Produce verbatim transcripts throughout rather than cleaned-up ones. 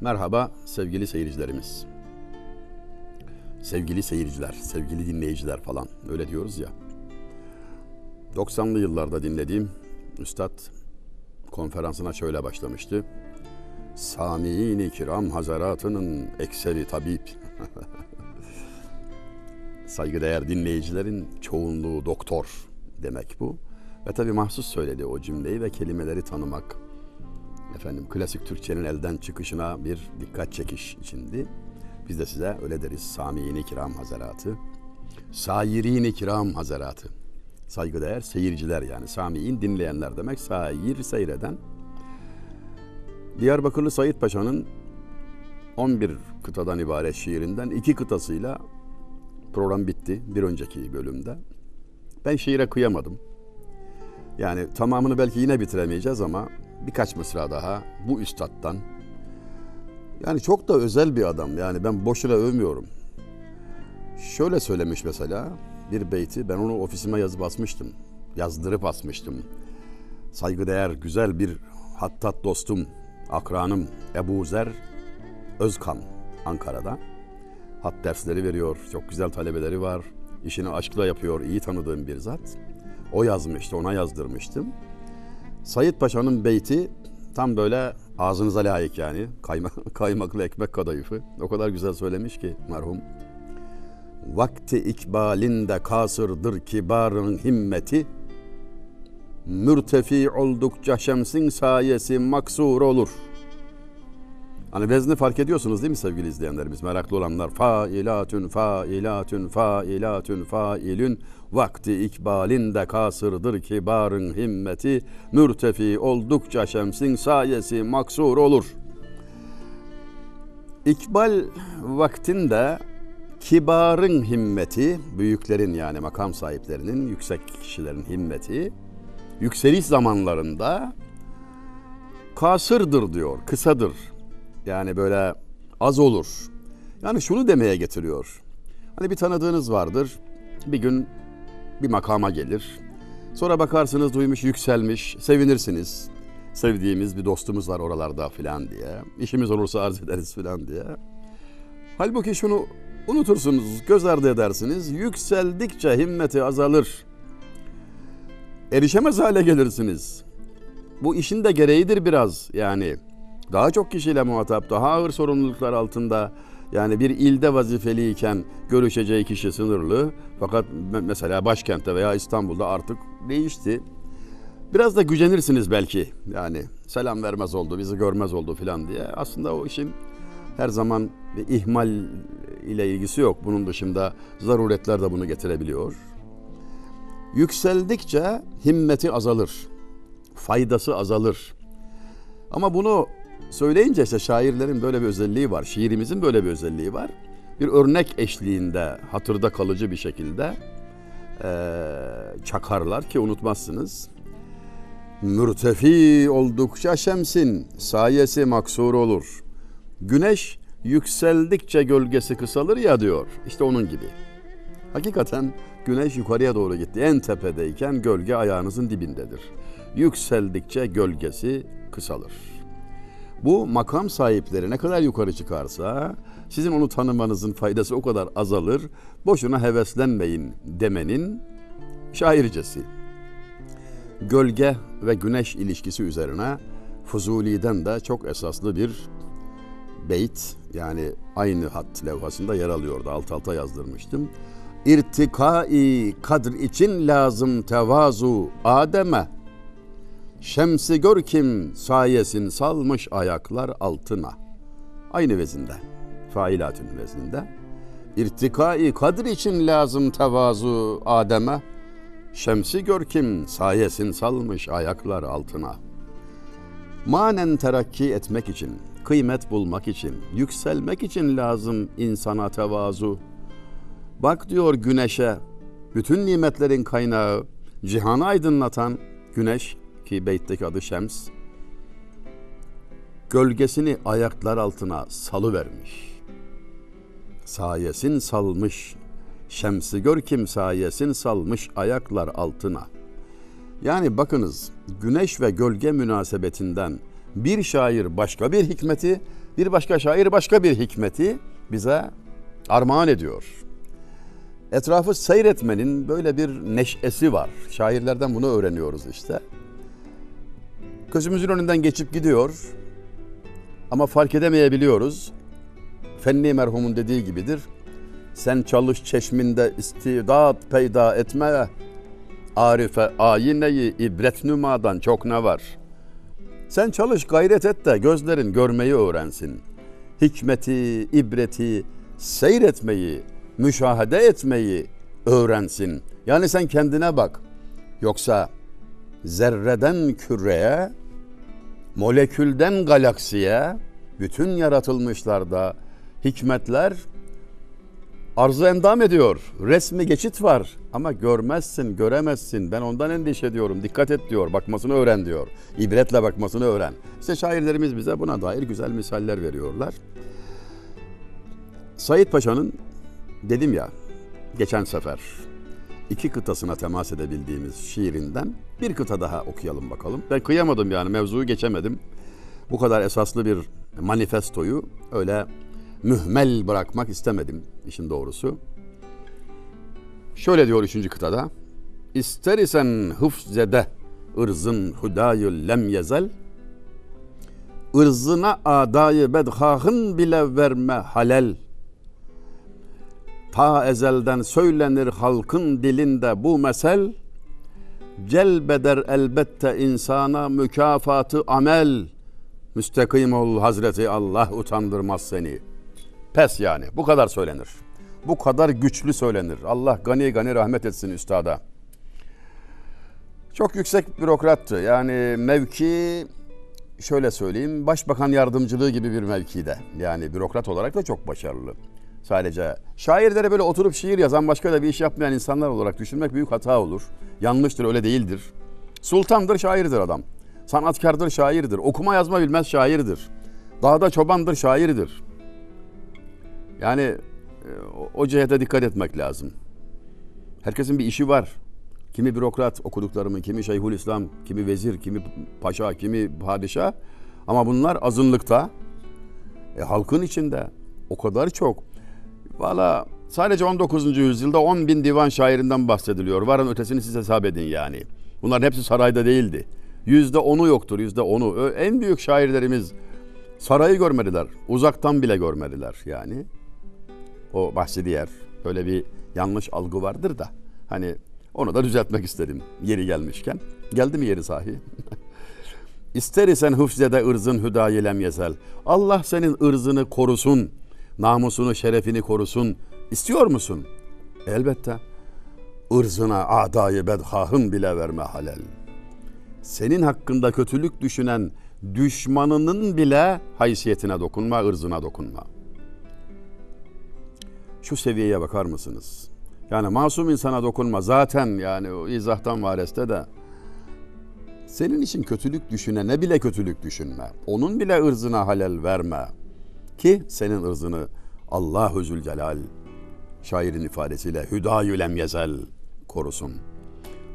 Merhaba sevgili seyircilerimiz. Sevgili seyirciler, sevgili dinleyiciler falan öyle diyoruz ya. doksanlı yıllarda dinlediğim Üstad konferansına şöyle başlamıştı. Samiin-i kiram hazaratının ekseri tabip. Saygıdeğer dinleyicilerin çoğunluğu doktor demek bu. Ve tabii mahsus söyledi o cümleyi ve kelimeleri tanımak. Efendim klasik Türkçenin elden çıkışına bir dikkat çekiş içindi. Biz de size öyle deriz. Samiin-i kiram hazaratı. Sairin-i kiram hazaratı. Saygıdeğer seyirciler yani. Samiin dinleyenler demek. Sair seyreden. Diyarbakırlı Said Paşa'nın on bir kıtadan ibaret şiirinden iki kıtasıyla program bitti bir önceki bölümde. Ben şiire kıyamadım. Yani tamamını belki yine bitiremeyeceğiz ama birkaç mısra daha bu üstattan. Yani çok da özel bir adam. Yani ben boşuna övmüyorum. Şöyle söylemiş mesela bir beyti. Ben onu ofisime yazıp asmıştım. Yazdırıp asmıştım. Saygıdeğer güzel bir hattat dostum, akranım Ebuzer Özkan Ankara'da. Hat dersleri veriyor. Çok güzel talebeleri var. İşini aşkla yapıyor. İyi tanıdığım bir zat. O yazmıştı. Ona yazdırmıştım. Said Paşa'nın beyti tam böyle ağzınıza layık yani. Kayma, kaymaklı ekmek kadayıfı. O kadar güzel söylemiş ki merhum. Vakti ikbalinde kasırdır kibarın himmeti. Mürtefi oldukça şemsin sayesi maksur olur. Hani vezni fark ediyorsunuz değil mi sevgili izleyenlerimiz? Meraklı olanlar failatün failatün failatün failün vakti ikbalinde kasırdır kibarın himmeti mürtefi oldukça şemsin sayesi maksur olur. İkbal vaktinde kibarın himmeti, büyüklerin yani makam sahiplerinin, yüksek kişilerin himmeti yükseliş zamanlarında kasırdır diyor, kısadır. Yani böyle az olur. Yani şunu demeye getiriyor. Hani bir tanıdığınız vardır. Bir gün bir makama gelir. Sonra bakarsınız duymuş, yükselmiş. Sevinirsiniz. Sevdiğimiz bir dostumuz var oralarda filan diye. İşimiz olursa arz ederiz filan diye. Halbuki şunu unutursunuz, göz ardı edersiniz. Yükseldikçe himmeti azalır. Erişemez hale gelirsiniz. Bu işin de gereğidir biraz yani. Daha çok kişiyle muhatap, daha ağır sorumluluklar altında. Yani bir ilde vazifeliyken görüşeceği kişi sınırlı. Fakat mesela başkentte veya İstanbul'da artık değişti. Biraz da gücenirsiniz belki. Yani selam vermez oldu, bizi görmez oldu filan diye. Aslında o işin her zaman bir ihmal ile ilgisi yok. Bunun dışında zaruretler de bunu getirebiliyor. Yükseldikçe himmeti azalır. Faydası azalır. Ama bunu söyleyince işte şairlerin böyle bir özelliği var. Şiirimizin böyle bir özelliği var. Bir örnek eşliğinde hatırda kalıcı bir şekilde ee, çakarlar ki unutmazsınız. Mürtefi oldukça şemsin sayesi maksur olur. Güneş yükseldikçe gölgesi kısalır ya diyor. İşte onun gibi. Hakikaten güneş yukarıya doğru gitti. En tepedeyken gölge ayağınızın dibindedir. Yükseldikçe gölgesi kısalır. Bu makam sahipleri ne kadar yukarı çıkarsa sizin onu tanımanızın faydası o kadar azalır. Boşuna heveslenmeyin demenin şaircesi. Gölge ve güneş ilişkisi üzerine Fuzuli'den de çok esaslı bir beyt yani aynı hat levhasında yer alıyordu. Alt alta yazdırmıştım. İrtikai kadr için lazım tevazu Adem'e. Şemsi gör kim sayesin salmış ayaklar altına. Aynı vezinde. Failatün vezinde. İrtikai kadr için lazım tevazu Adem'e. Şemsi gör kim sayesin salmış ayaklar altına. Manen terakki etmek için, kıymet bulmak için, yükselmek için lazım insana tevazu. Bak diyor güneşe, bütün nimetlerin kaynağı, cihanı aydınlatan güneş. Ki beytteki adı Şems, gölgesini ayaklar altına salıvermiş. Sayesin salmış, şemsi gör kim sayesin salmış ayaklar altına. Yani bakınız güneş ve gölge münasebetinden bir şair başka bir hikmeti, bir başka şair başka bir hikmeti bize armağan ediyor. Etrafı seyretmenin böyle bir neşesi var. Şairlerden bunu öğreniyoruz işte. Gözümüzün önünden geçip gidiyor ama fark edemeyebiliyoruz. Fenni merhumun dediği gibidir. Sen çalış çeşminde istidat peyda etme, arife ayineyi ibret nümadan çok ne var. Sen çalış gayret et de gözlerin görmeyi öğrensin. Hikmeti, ibreti, seyretmeyi, müşahede etmeyi öğrensin. Yani sen kendine bak. Yoksa zerreden küreye, molekülden galaksiye, bütün yaratılmışlarda hikmetler arzu endam ediyor. Resmi geçit var ama görmezsin, göremezsin. Ben ondan endişe ediyorum. Dikkat et diyor, bakmasını öğren diyor. İbretle bakmasını öğren. İşte şairlerimiz bize buna dair güzel misaller veriyorlar. Said Paşa'nın, dedim ya geçen sefer, iki kıtasına temas edebildiğimiz şiirinden bir kıta daha okuyalım bakalım. Ben kıyamadım yani, mevzuyu geçemedim. Bu kadar esaslı bir manifestoyu öyle mühmel bırakmak istemedim işin doğrusu. Şöyle diyor üçüncü kıtada. İster isen hıfzede ırzın hudayü lem yezel, ırzına adayı bedhahın bile verme halel. Ta ezelden söylenir halkın dilinde bu mesel, celbeder elbette insana mükafatı amel. Müstakim ol Hazreti Allah, utandırmaz seni. Pes yani, bu kadar söylenir. Bu kadar güçlü söylenir. Allah gani gani rahmet etsin üstada. Çok yüksek bürokrattı. Yani mevki, şöyle söyleyeyim, başbakan yardımcılığı gibi bir mevkide. Yani bürokrat olarak da çok başarılı. Sadece şairlere böyle oturup şiir yazan, başka da bir iş yapmayan insanlar olarak düşünmek büyük hata olur. Yanlıştır, öyle değildir. Sultandır, şairdir adam. Sanatkardır, şairdir. Okuma yazma bilmez, şairdir. Dağda çobandır, şairdir. Yani o cihete dikkat etmek lazım. Herkesin bir işi var. Kimi bürokrat okuduklarımın, kimi Şeyhülislam, kimi vezir, kimi paşa, kimi padişah. Ama bunlar azınlıkta. E, halkın içinde o kadar çok. Valla sadece on dokuzuncu yüzyılda on bin divan şairinden bahsediliyor. Varın ötesini siz hesap edin yani. Bunların hepsi sarayda değildi. Yüzde onu yoktur, yüzde onu. En büyük şairlerimiz sarayı görmediler. Uzaktan bile görmediler yani. O bahsediği yer. Öyle bir yanlış algı vardır da. Hani onu da düzeltmek istedim yeri gelmişken. Geldi mi yeri sahi? İster isen hıfzede ırzın hüdayi lem yezel. Allah senin ırzını korusun. Namusunu, şerefini korusun. İstiyor musun? Elbette. Irzına adayı bedhahın bile verme halel. Senin hakkında kötülük düşünen düşmanının bile haysiyetine dokunma, ırzına dokunma. Şu seviyeye bakar mısınız? Yani masum insana dokunma zaten, yani o izahtan vareste de. Senin için kötülük düşünene bile kötülük düşünme. Onun bile ırzına halel verme. Ki senin ırzını Allahu Zülcelal, şairin ifadesiyle hüdayü lem yezel, korusun.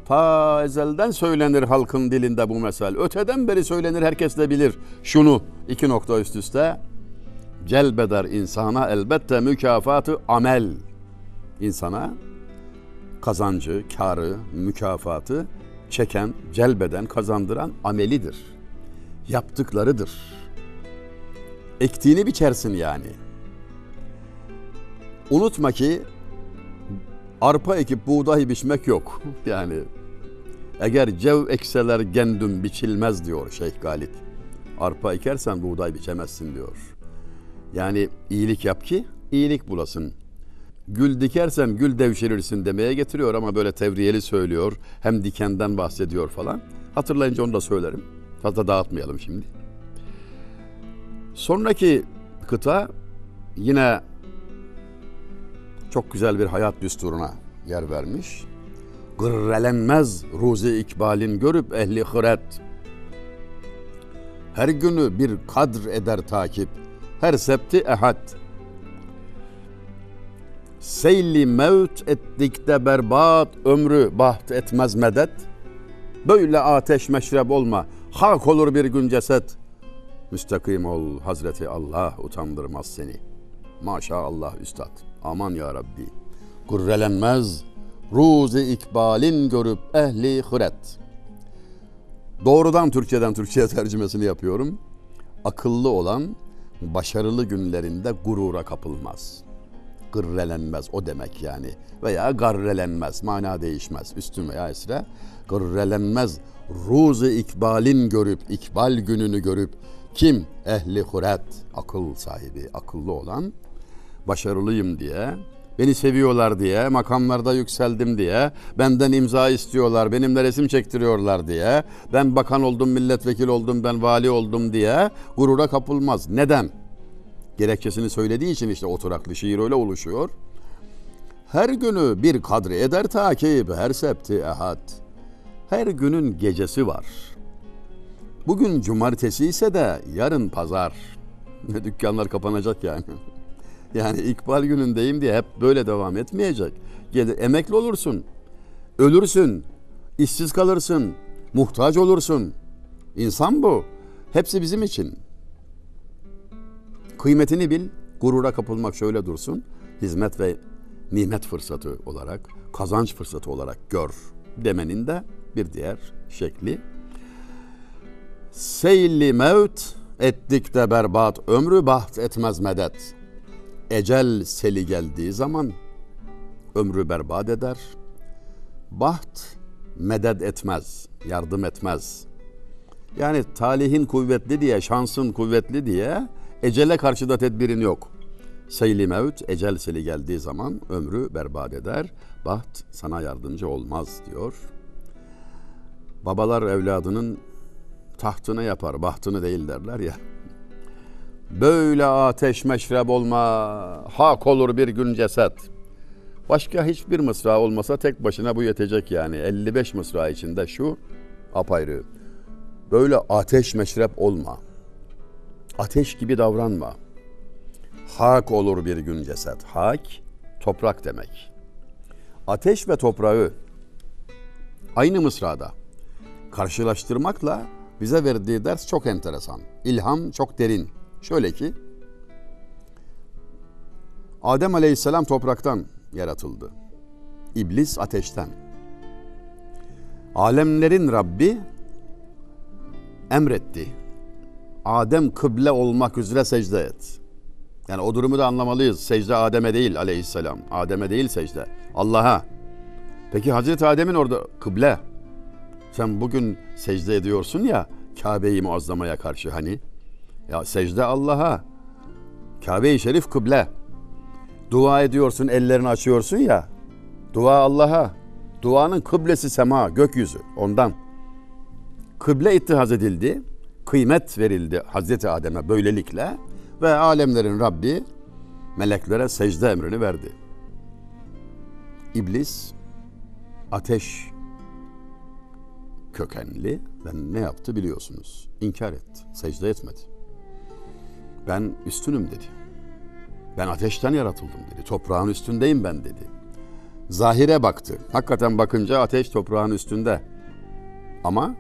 Ta ezelden söylenir halkın dilinde bu mesel. Öteden beri söylenir, herkes de bilir. Şunu iki nokta üst üste. Celbeder insana elbette mükafatı amel. İnsana kazancı, karı, mükafatı çeken, celbeden, kazandıran amelidir. Yaptıklarıdır. Ektiğini biçersin yani. Unutma ki arpa ekip buğday biçmek yok. Yani eğer cev ekseler gendüm biçilmez diyor Şeyh Galip. Arpa ekersen buğday biçemezsin diyor. Yani iyilik yap ki iyilik bulasın. Gül dikersen gül devşirirsin demeye getiriyor ama böyle tevriyeli söylüyor. Hem dikenden bahsediyor falan. Hatırlayınca onu da söylerim. Hatta dağıtmayalım şimdi. Sonraki kıta yine çok güzel bir hayat düsturuna yer vermiş. Gırrelenmez ruzi ikbalin görüp ehli hıret. Her günü bir kadr eder takip. Her septi ehad. Seyli mevt ettik de berbat ömrü baht etmez medet. Böyle ateş meşrep olma. Hak olur bir gün ceset. Müstakim ol Hazreti Allah, utandırmaz seni. Maşallah Üstad, aman ya Rabbi. Gurrelenmez ruzi ikbalin görüp ehli hıret. Doğrudan Türkçeden Türkçe'ye tercümesini yapıyorum. Akıllı olan başarılı günlerinde gurura kapılmaz. Gırrelenmez o demek yani. Veya garrelenmez, mana değişmez. Üstün veya esre. Gırrelenmez ruzu ikbalin görüp, ikbal gününü görüp kim? Ehli huret, akıl sahibi, akıllı olan, başarılıyım diye, beni seviyorlar diye, makamlarda yükseldim diye, benden imza istiyorlar, benimle resim çektiriyorlar diye, ben bakan oldum, milletvekili oldum, ben vali oldum diye gurura kapılmaz. Neden? Gerekçesini söylediği için işte oturaklı şiir öyle oluşuyor. Her günü bir kadri eder takip, her septi ehad. Her günün gecesi var. Bugün cumartesi ise de yarın pazar. Dükkanlar kapanacak yani. Yani ikbal günündeyim diye hep böyle devam etmeyecek. Gelir, emekli olursun, ölürsün, işsiz kalırsın, muhtaç olursun. İnsan bu. Hepsi bizim için. Kıymetini bil, gurura kapılmak şöyle dursun. Hizmet ve nimet fırsatı olarak, kazanç fırsatı olarak gör demenin de bir diğer şekli. Seyli mevt ettik de berbat, ömrü baht etmez medet. Ecel seli geldiği zaman ömrü berbat eder. Baht medet etmez, yardım etmez. Yani talihin kuvvetli diye, şansın kuvvetli diye ecele karşı da tedbirin yok. Seyli mevt, ecel seli geldiği zaman ömrü berbat eder. Baht sana yardımcı olmaz diyor. Babalar evladının tahtını yapar, bahtını değil derler ya. Böyle ateş meşrep olma, hak olur bir gün ceset. Başka hiçbir mısra olmasa tek başına bu yetecek yani. elli beş mısra içinde şu apayrı. Böyle ateş meşrep olma. Ateş gibi davranma. Hak olur bir gün ceset. Hak, toprak demek. Ateş ve toprağı aynı mısrada karşılaştırmakla bize verdiği ders çok enteresan. İlham çok derin. Şöyle ki, Adem Aleyhisselam topraktan yaratıldı. İblis ateşten. Alemlerin Rabbi emretti. Adem kıble olmak üzere secde et. Yani o durumu da anlamalıyız. Secde Adem'e değil Aleyhisselam. Adem'e değil secde. Allah'a. Peki Hazreti Adem'in orada kıble. Sen bugün secde ediyorsun ya Kabe-i Muazzama'ya karşı hani. Ya secde Allah'a. Kabe-i Şerif kıble. Dua ediyorsun, ellerini açıyorsun ya. Dua Allah'a. Duanın kıblesi sema, gökyüzü. Ondan. Kıble ittihaz edildi. Kıymet verildi Hazreti Adem'e böylelikle. Ve alemlerin Rabbi meleklere secde emrini verdi. İblis ateş kökenli ve ne yaptı biliyorsunuz. İnkar etti. Secde etmedi. Ben üstünüm dedi. Ben ateşten yaratıldım dedi. Toprağın üstündeyim ben dedi. Zahire baktı. Hakikaten bakınca ateş toprağın üstünde. Ama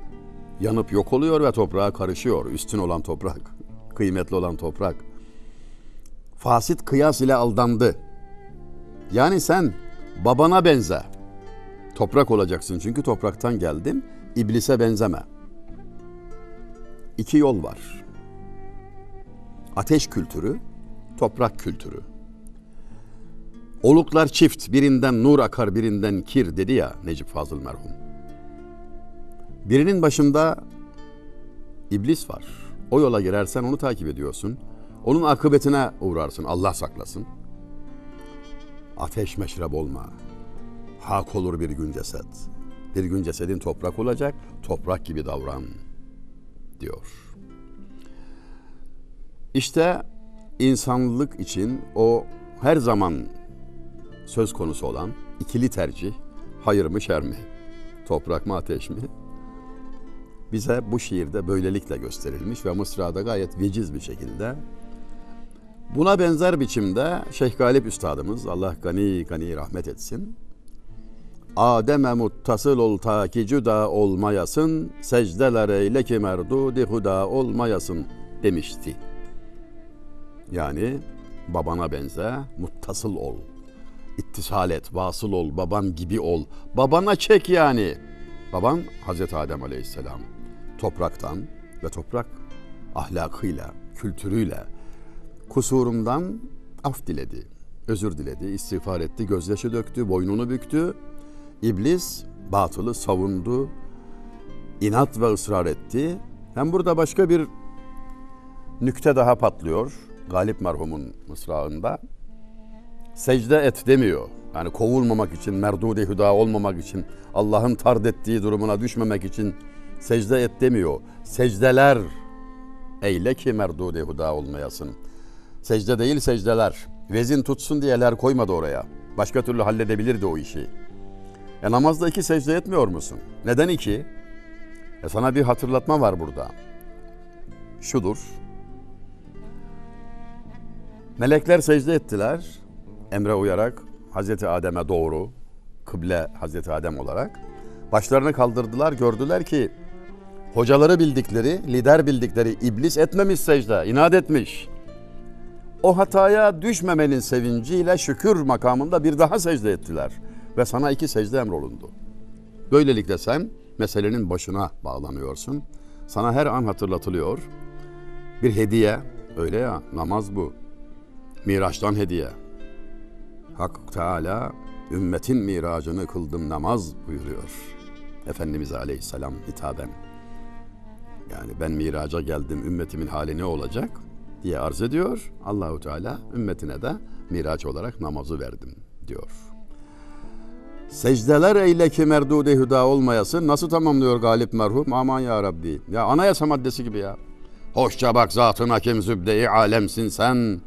yanıp yok oluyor ve toprağa karışıyor. Üstün olan toprak, kıymetli olan toprak. Fasit kıyas ile aldandı. Yani sen babana benze. Toprak olacaksın çünkü topraktan geldim. İblise benzeme. İki yol var. Ateş kültürü, toprak kültürü. Oluklar çift, birinden nur akar, birinden kir dedi ya Necip Fazıl merhum. Birinin başında iblis var. O yola girersen onu takip ediyorsun. Onun akıbetine uğrarsın, Allah saklasın. Ateş meşrep olma. Hak olur bir gün ceset. Bir gün cesedin toprak olacak, toprak gibi davran diyor. İşte insanlık için o her zaman söz konusu olan ikili tercih, hayır mı şer mi, toprak mı ateş mi, bize bu şiirde böylelikle gösterilmiş ve mısrada gayet veciz bir şekilde. Buna benzer biçimde Şeyh Galip Üstadımız, Allah gani gani rahmet etsin, Adem'e muttasıl ol ta ki cüda olmayasın, secdeler eyle ki merdudi huda olmayasın demişti. Yani babana benze, muttasıl ol, ittisal et, vasıl ol, baban gibi ol. Babana çek yani. Baban Hazreti Adem Aleyhisselam. Topraktan ve toprak ahlakıyla, kültürüyle kusurumdan af diledi, özür diledi, istiğfar etti, gözyaşı döktü, boynunu büktü. İblis batılı savundu, inat ve ısrar etti. Hem burada başka bir nükte daha patlıyor Galip merhumun mısrağında. Secde et demiyor. Yani kovulmamak için, merdud-i hüda olmamak için, Allah'ın tard ettiği durumuna düşmemek için secde et demiyor. Secdeler eyle ki merdud-i hüda olmayasın. Secde değil, secdeler. Vezin tutsun diyeler koymadı oraya. Başka türlü halledebilirdi o işi. E namazda iki secde etmiyor musun? Neden iki? E sana bir hatırlatma var burada. Şudur. Melekler secde ettiler. Emre uyarak Hazreti Adem'e doğru, kıble Hazreti Adem olarak. Başlarını kaldırdılar, gördüler ki hocaları bildikleri, lider bildikleri iblis etmemiş secde, inat etmiş. O hataya düşmemenin sevinciyle şükür makamında bir daha secde ettiler. Ve sana iki secde emrolundu. Böylelikle sen meselenin başına bağlanıyorsun. Sana her an hatırlatılıyor. Bir hediye, öyle ya, namaz bu. Miraçtan hediye. Hak Teala ümmetin miracını kıldım namaz buyuruyor. Efendimiz Aleyhisselam hitaben. Yani ben miraca geldim, ümmetimin hali ne olacak diye arz ediyor. Allahu Teala ümmetine de miraç olarak namazı verdim diyor. Secdeler eyle ki merdûd-i hüda olmayasın. Nasıl tamamlıyor Galip merhum? Aman ya Rabbi. Ya anayasa maddesi gibi ya. Hoşça bak zatına kim zübde-i alemsin sen.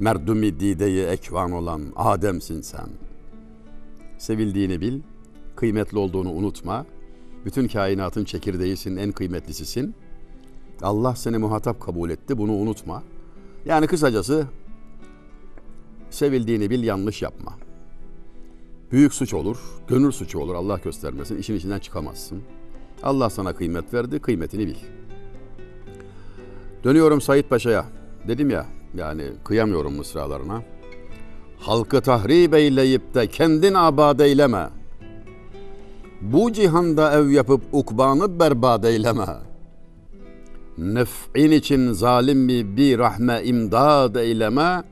Merdumi dide-i ekvan olan Adem'sin sen. Sevildiğini bil, kıymetli olduğunu unutma. Bütün kainatın çekirdeğisin, en kıymetlisisin. Allah seni muhatap kabul etti, bunu unutma. Yani kısacası sevildiğini bil, yanlış yapma. Büyük suç olur, gönül suçu olur, Allah göstermesin, işin içinden çıkamazsın. Allah sana kıymet verdi, kıymetini bil. Dönüyorum Said Paşa'ya, dedim ya, yani kıyamıyorum mısralarına. Halkı tahrip eyleyip de kendin abad eyleme. Bu cihanda ev yapıp ukbanı berbat eyleme. Nef'in için zalimi bir rahme imdad eyleme.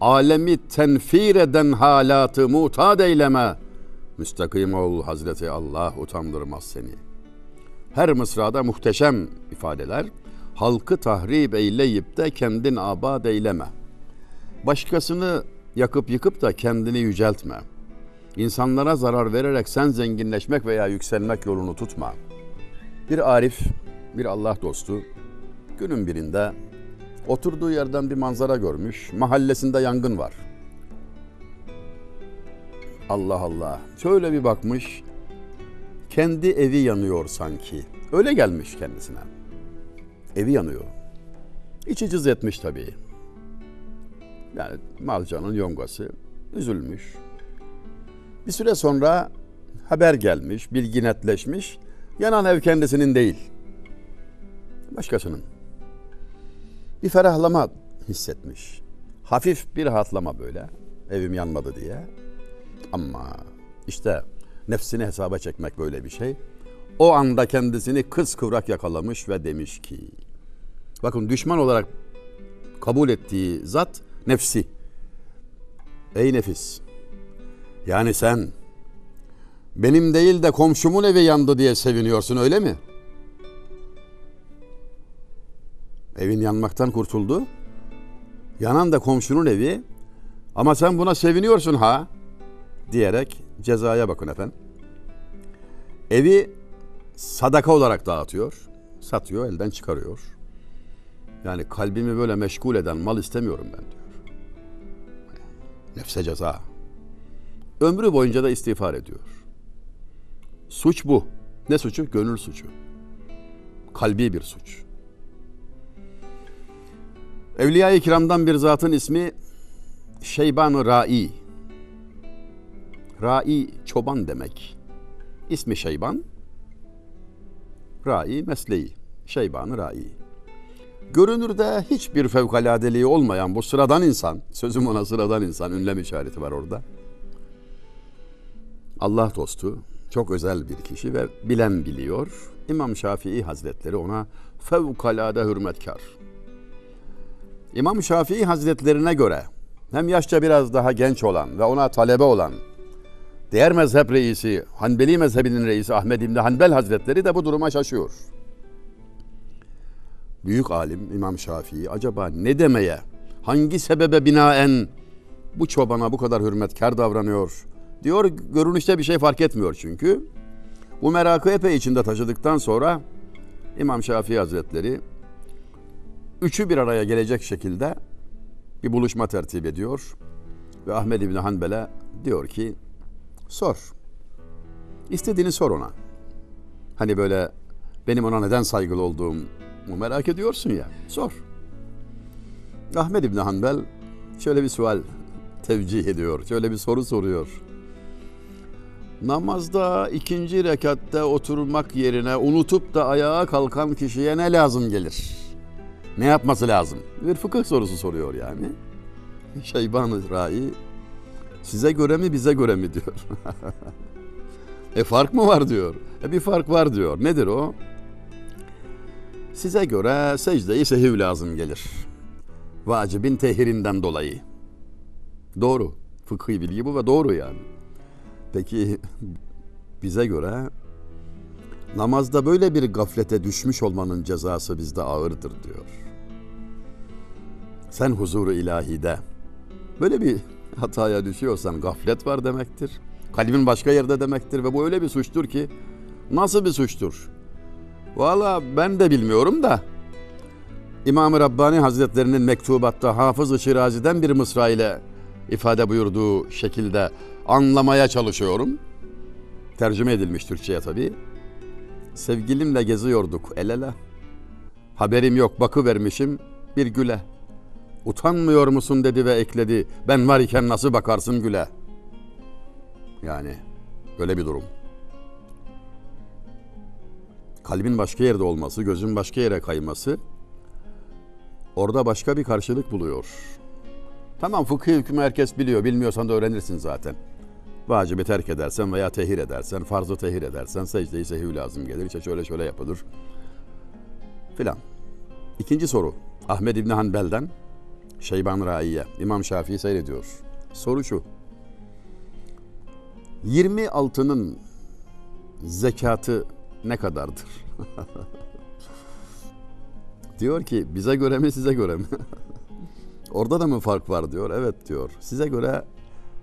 Alemi tenfir eden halatı mutad eyleme. Müstakim ol Hazreti Allah, utandırmaz seni. Her mısrada muhteşem ifadeler. Halkı tahrip eyleyip de kendin abad eyleme. Başkasını yakıp yıkıp da kendini yüceltme. İnsanlara zarar vererek sen zenginleşmek veya yükselmek yolunu tutma. Bir arif, bir Allah dostu günün birinde oturduğu yerden bir manzara görmüş. Mahallesinde yangın var. Allah Allah. Şöyle bir bakmış. Kendi evi yanıyor sanki. Öyle gelmiş kendisine. Evi yanıyor. İçi cız etmiş tabii. Yani malcanın yongası. Üzülmüş. Bir süre sonra haber gelmiş. Bilgi netleşmiş. Yanan ev kendisinin değil. Başkasının. Bir ferahlama hissetmiş. Hafif bir rahatlama böyle. Evim yanmadı diye. Ama işte nefsini hesaba çekmek böyle bir şey. O anda kendisini kıskıvrak yakalamış ve demiş ki, bakın düşman olarak kabul ettiği zat nefsi. Ey nefis, yani sen benim değil de komşumun evi yandı diye seviniyorsun öyle mi? Evin yanmaktan kurtuldu. Yanan da komşunun evi. Ama sen buna seviniyorsun ha? Diyerek cezaya bakın efendim. Evi sadaka olarak dağıtıyor. Satıyor, elden çıkarıyor. Yani kalbimi böyle meşgul eden mal istemiyorum ben diyor. Nefse ceza. Ömrü boyunca da istiğfar ediyor. Suç bu. Ne suçu? Gönül suçu. Kalbi bir suç. Evliya-i Kiram'dan bir zatın ismi Şeyban-ı Raî. Ra'i çoban demek. İsmi Şeyban. Ra'i mesleği. Şeyban-ı Raî. Görünürde hiçbir fevkaladeliği olmayan bu sıradan insan, sözüm ona sıradan insan, ünlem işareti var orada. Allah dostu, çok özel bir kişi ve bilen biliyor. İmam Şafii Hazretleri ona fevkalade hürmetkar. İmam Şafii Hazretlerine göre hem yaşça biraz daha genç olan ve ona talebe olan diğer mezhep reisi, Hanbeli mezhebinin reisi Ahmed İbn Hanbel Hazretleri de bu duruma şaşıyor. Büyük alim İmam Şafii acaba ne demeye, hangi sebebe binaen bu çobana bu kadar hürmetkar davranıyor diyor. Görünüşte bir şey fark etmiyor çünkü. Bu merakı epey içinde taşıdıktan sonra İmam Şafii Hazretleri üçü bir araya gelecek şekilde bir buluşma tertip ediyor ve Ahmed İbn Hanbel'e diyor ki sor, istediğini sor ona. Hani böyle benim ona neden saygılı olduğum merak ediyorsun ya, sor. Ahmed İbn Hanbel şöyle bir sual tevcih ediyor, şöyle bir soru soruyor. Namazda ikinci rekatta oturmak yerine unutup da ayağa kalkan kişiye ne lazım gelir? Ne yapması lazım? Bir fıkıh sorusu soruyor yani. Şeyban-ı Raî size göre mi bize göre mi diyor. E fark mı var diyor. E bir fark var diyor. Nedir o? Size göre secde-i sehiv lazım gelir. Vacibin tehirinden dolayı. Doğru. Fıkhi bilgi bu ve doğru yani. Peki bize göre namazda böyle bir gaflete düşmüş olmanın cezası bizde ağırdır diyor. Sen huzuru ilahide böyle bir hataya düşüyorsan gaflet var demektir. Kalbin başka yerde demektir ve bu öyle bir suçtur ki, nasıl bir suçtur? Valla ben de bilmiyorum da İmam-ı Rabbani Hazretlerinin mektubatta Hafız-ı Şirazi'den bir mısra ile ifade buyurduğu şekilde anlamaya çalışıyorum. Tercüme edilmiş Türkçe'ye tabii. Sevgilimle geziyorduk el ele. Haberim yok bakıvermişim bir güle. Utanmıyor musun dedi ve ekledi. Ben var iken nasıl bakarsın güle? Yani böyle bir durum. Kalbin başka yerde olması, gözün başka yere kayması orada başka bir karşılık buluyor. Tamam, fıkhi hükmü herkes biliyor. Bilmiyorsan da öğrenirsin zaten. Vacibi terk edersen veya tehir edersen, farzı tehir edersen secde-i sehiv lazım gelir. İşte şöyle şöyle yapılır filan. İkinci soru. Ahmed İbn Hanbel'den Şeyban-ı Raî'ye, İmam Şafii seyrediyor. Soru şu. yirmi altının zekatı ne kadardır? Diyor ki bize göre mi size göre mi? Orada da mı fark var diyor. Evet diyor. Size göre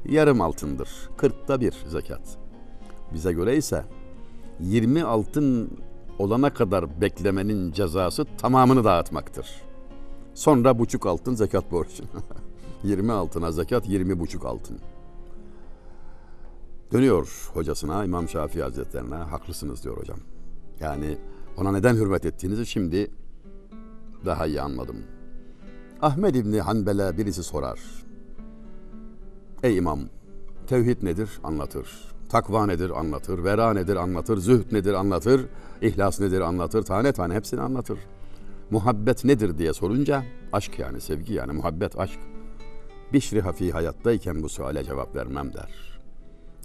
yarım altındır. Kırkta bir zekat. Bize göre ise yirmi altın olana kadar beklemenin cezası tamamını dağıtmaktır. Sonra buçuk altın zekat borcu. yirmi altına zekat, yirmi buçuk altın. Dönüyor hocasına, İmam Şafii Hazretlerine, haklısınız diyor hocam. Yani ona neden hürmet ettiğinizi şimdi daha iyi anladım. Ahmed İbn Hanbel'e birisi sorar. Ey imam, tevhid nedir? Anlatır. Takva nedir? Anlatır. Vera nedir? Anlatır. Zühd nedir? Anlatır. İhlas nedir? Anlatır. Tane tane hepsini anlatır. Muhabbet nedir diye sorunca, aşk yani sevgi yani muhabbet, aşk. Bişr-i Hafî hayattayken bu suale cevap vermem der.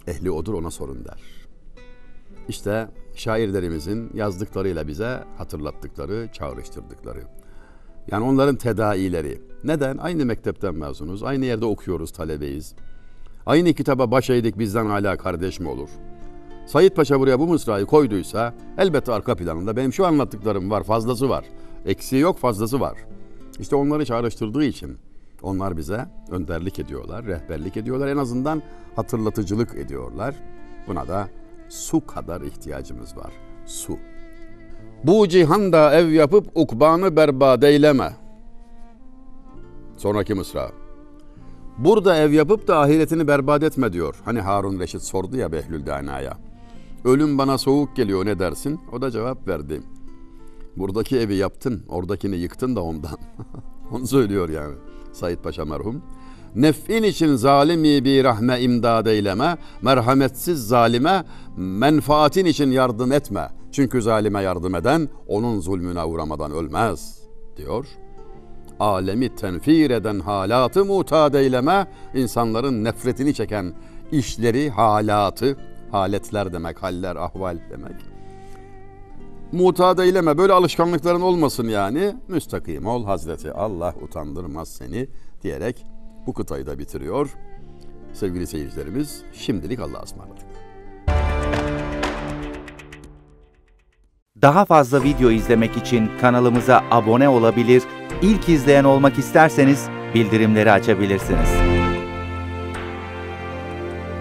Ehli odur, ona sorun der. İşte şairlerimizin yazdıklarıyla bize hatırlattıkları, çağrıştırdıkları. Yani onların tedaileri. Neden? Aynı mektepten mezunuz, aynı yerde okuyoruz, talebeyiz. Aynı kitaba baş eğdik, bizden hala kardeş mi olur? Said Paşa buraya bu mısrayı koyduysa elbette arka planında benim şu anlattıklarım var, fazlası var. Eksiği yok, fazlası var. İşte onları çağrıştırdığı için onlar bize önderlik ediyorlar, rehberlik ediyorlar. En azından hatırlatıcılık ediyorlar. Buna da su kadar ihtiyacımız var. Su. Bu cihanda ev yapıp ukbanı berbat eyleme. Sonraki mısra. Burada ev yapıp da ahiretini berbat etme diyor. Hani Harun Reşit sordu ya Behlül Daena'ya. Ölüm bana soğuk geliyor, ne dersin? O da cevap verdi. Buradaki evi yaptın, oradakini yıktın da ondan. Onu söylüyor yani Said Paşa merhum. Nef'in için zalimi bir rahme imdad eyleme, merhametsiz zalime menfaatin için yardım etme. Çünkü zalime yardım eden onun zulmüne uğramadan ölmez. diyor. Alemi tenfir eden halatı mutad eyleme, insanların nefretini çeken işleri, halatı, haletler demek, haller, ahval demek. Mutad eyleme, böyle alışkanlıkların olmasın yani. Müstakim ol Hazreti Allah utandırmaz seni diyerek bu kıtayı da bitiriyor. Sevgili seyircilerimiz, şimdilik Allah'a ısmarladık. Daha fazla video izlemek için kanalımıza abone olabilir, ilk izleyen olmak isterseniz bildirimleri açabilirsiniz.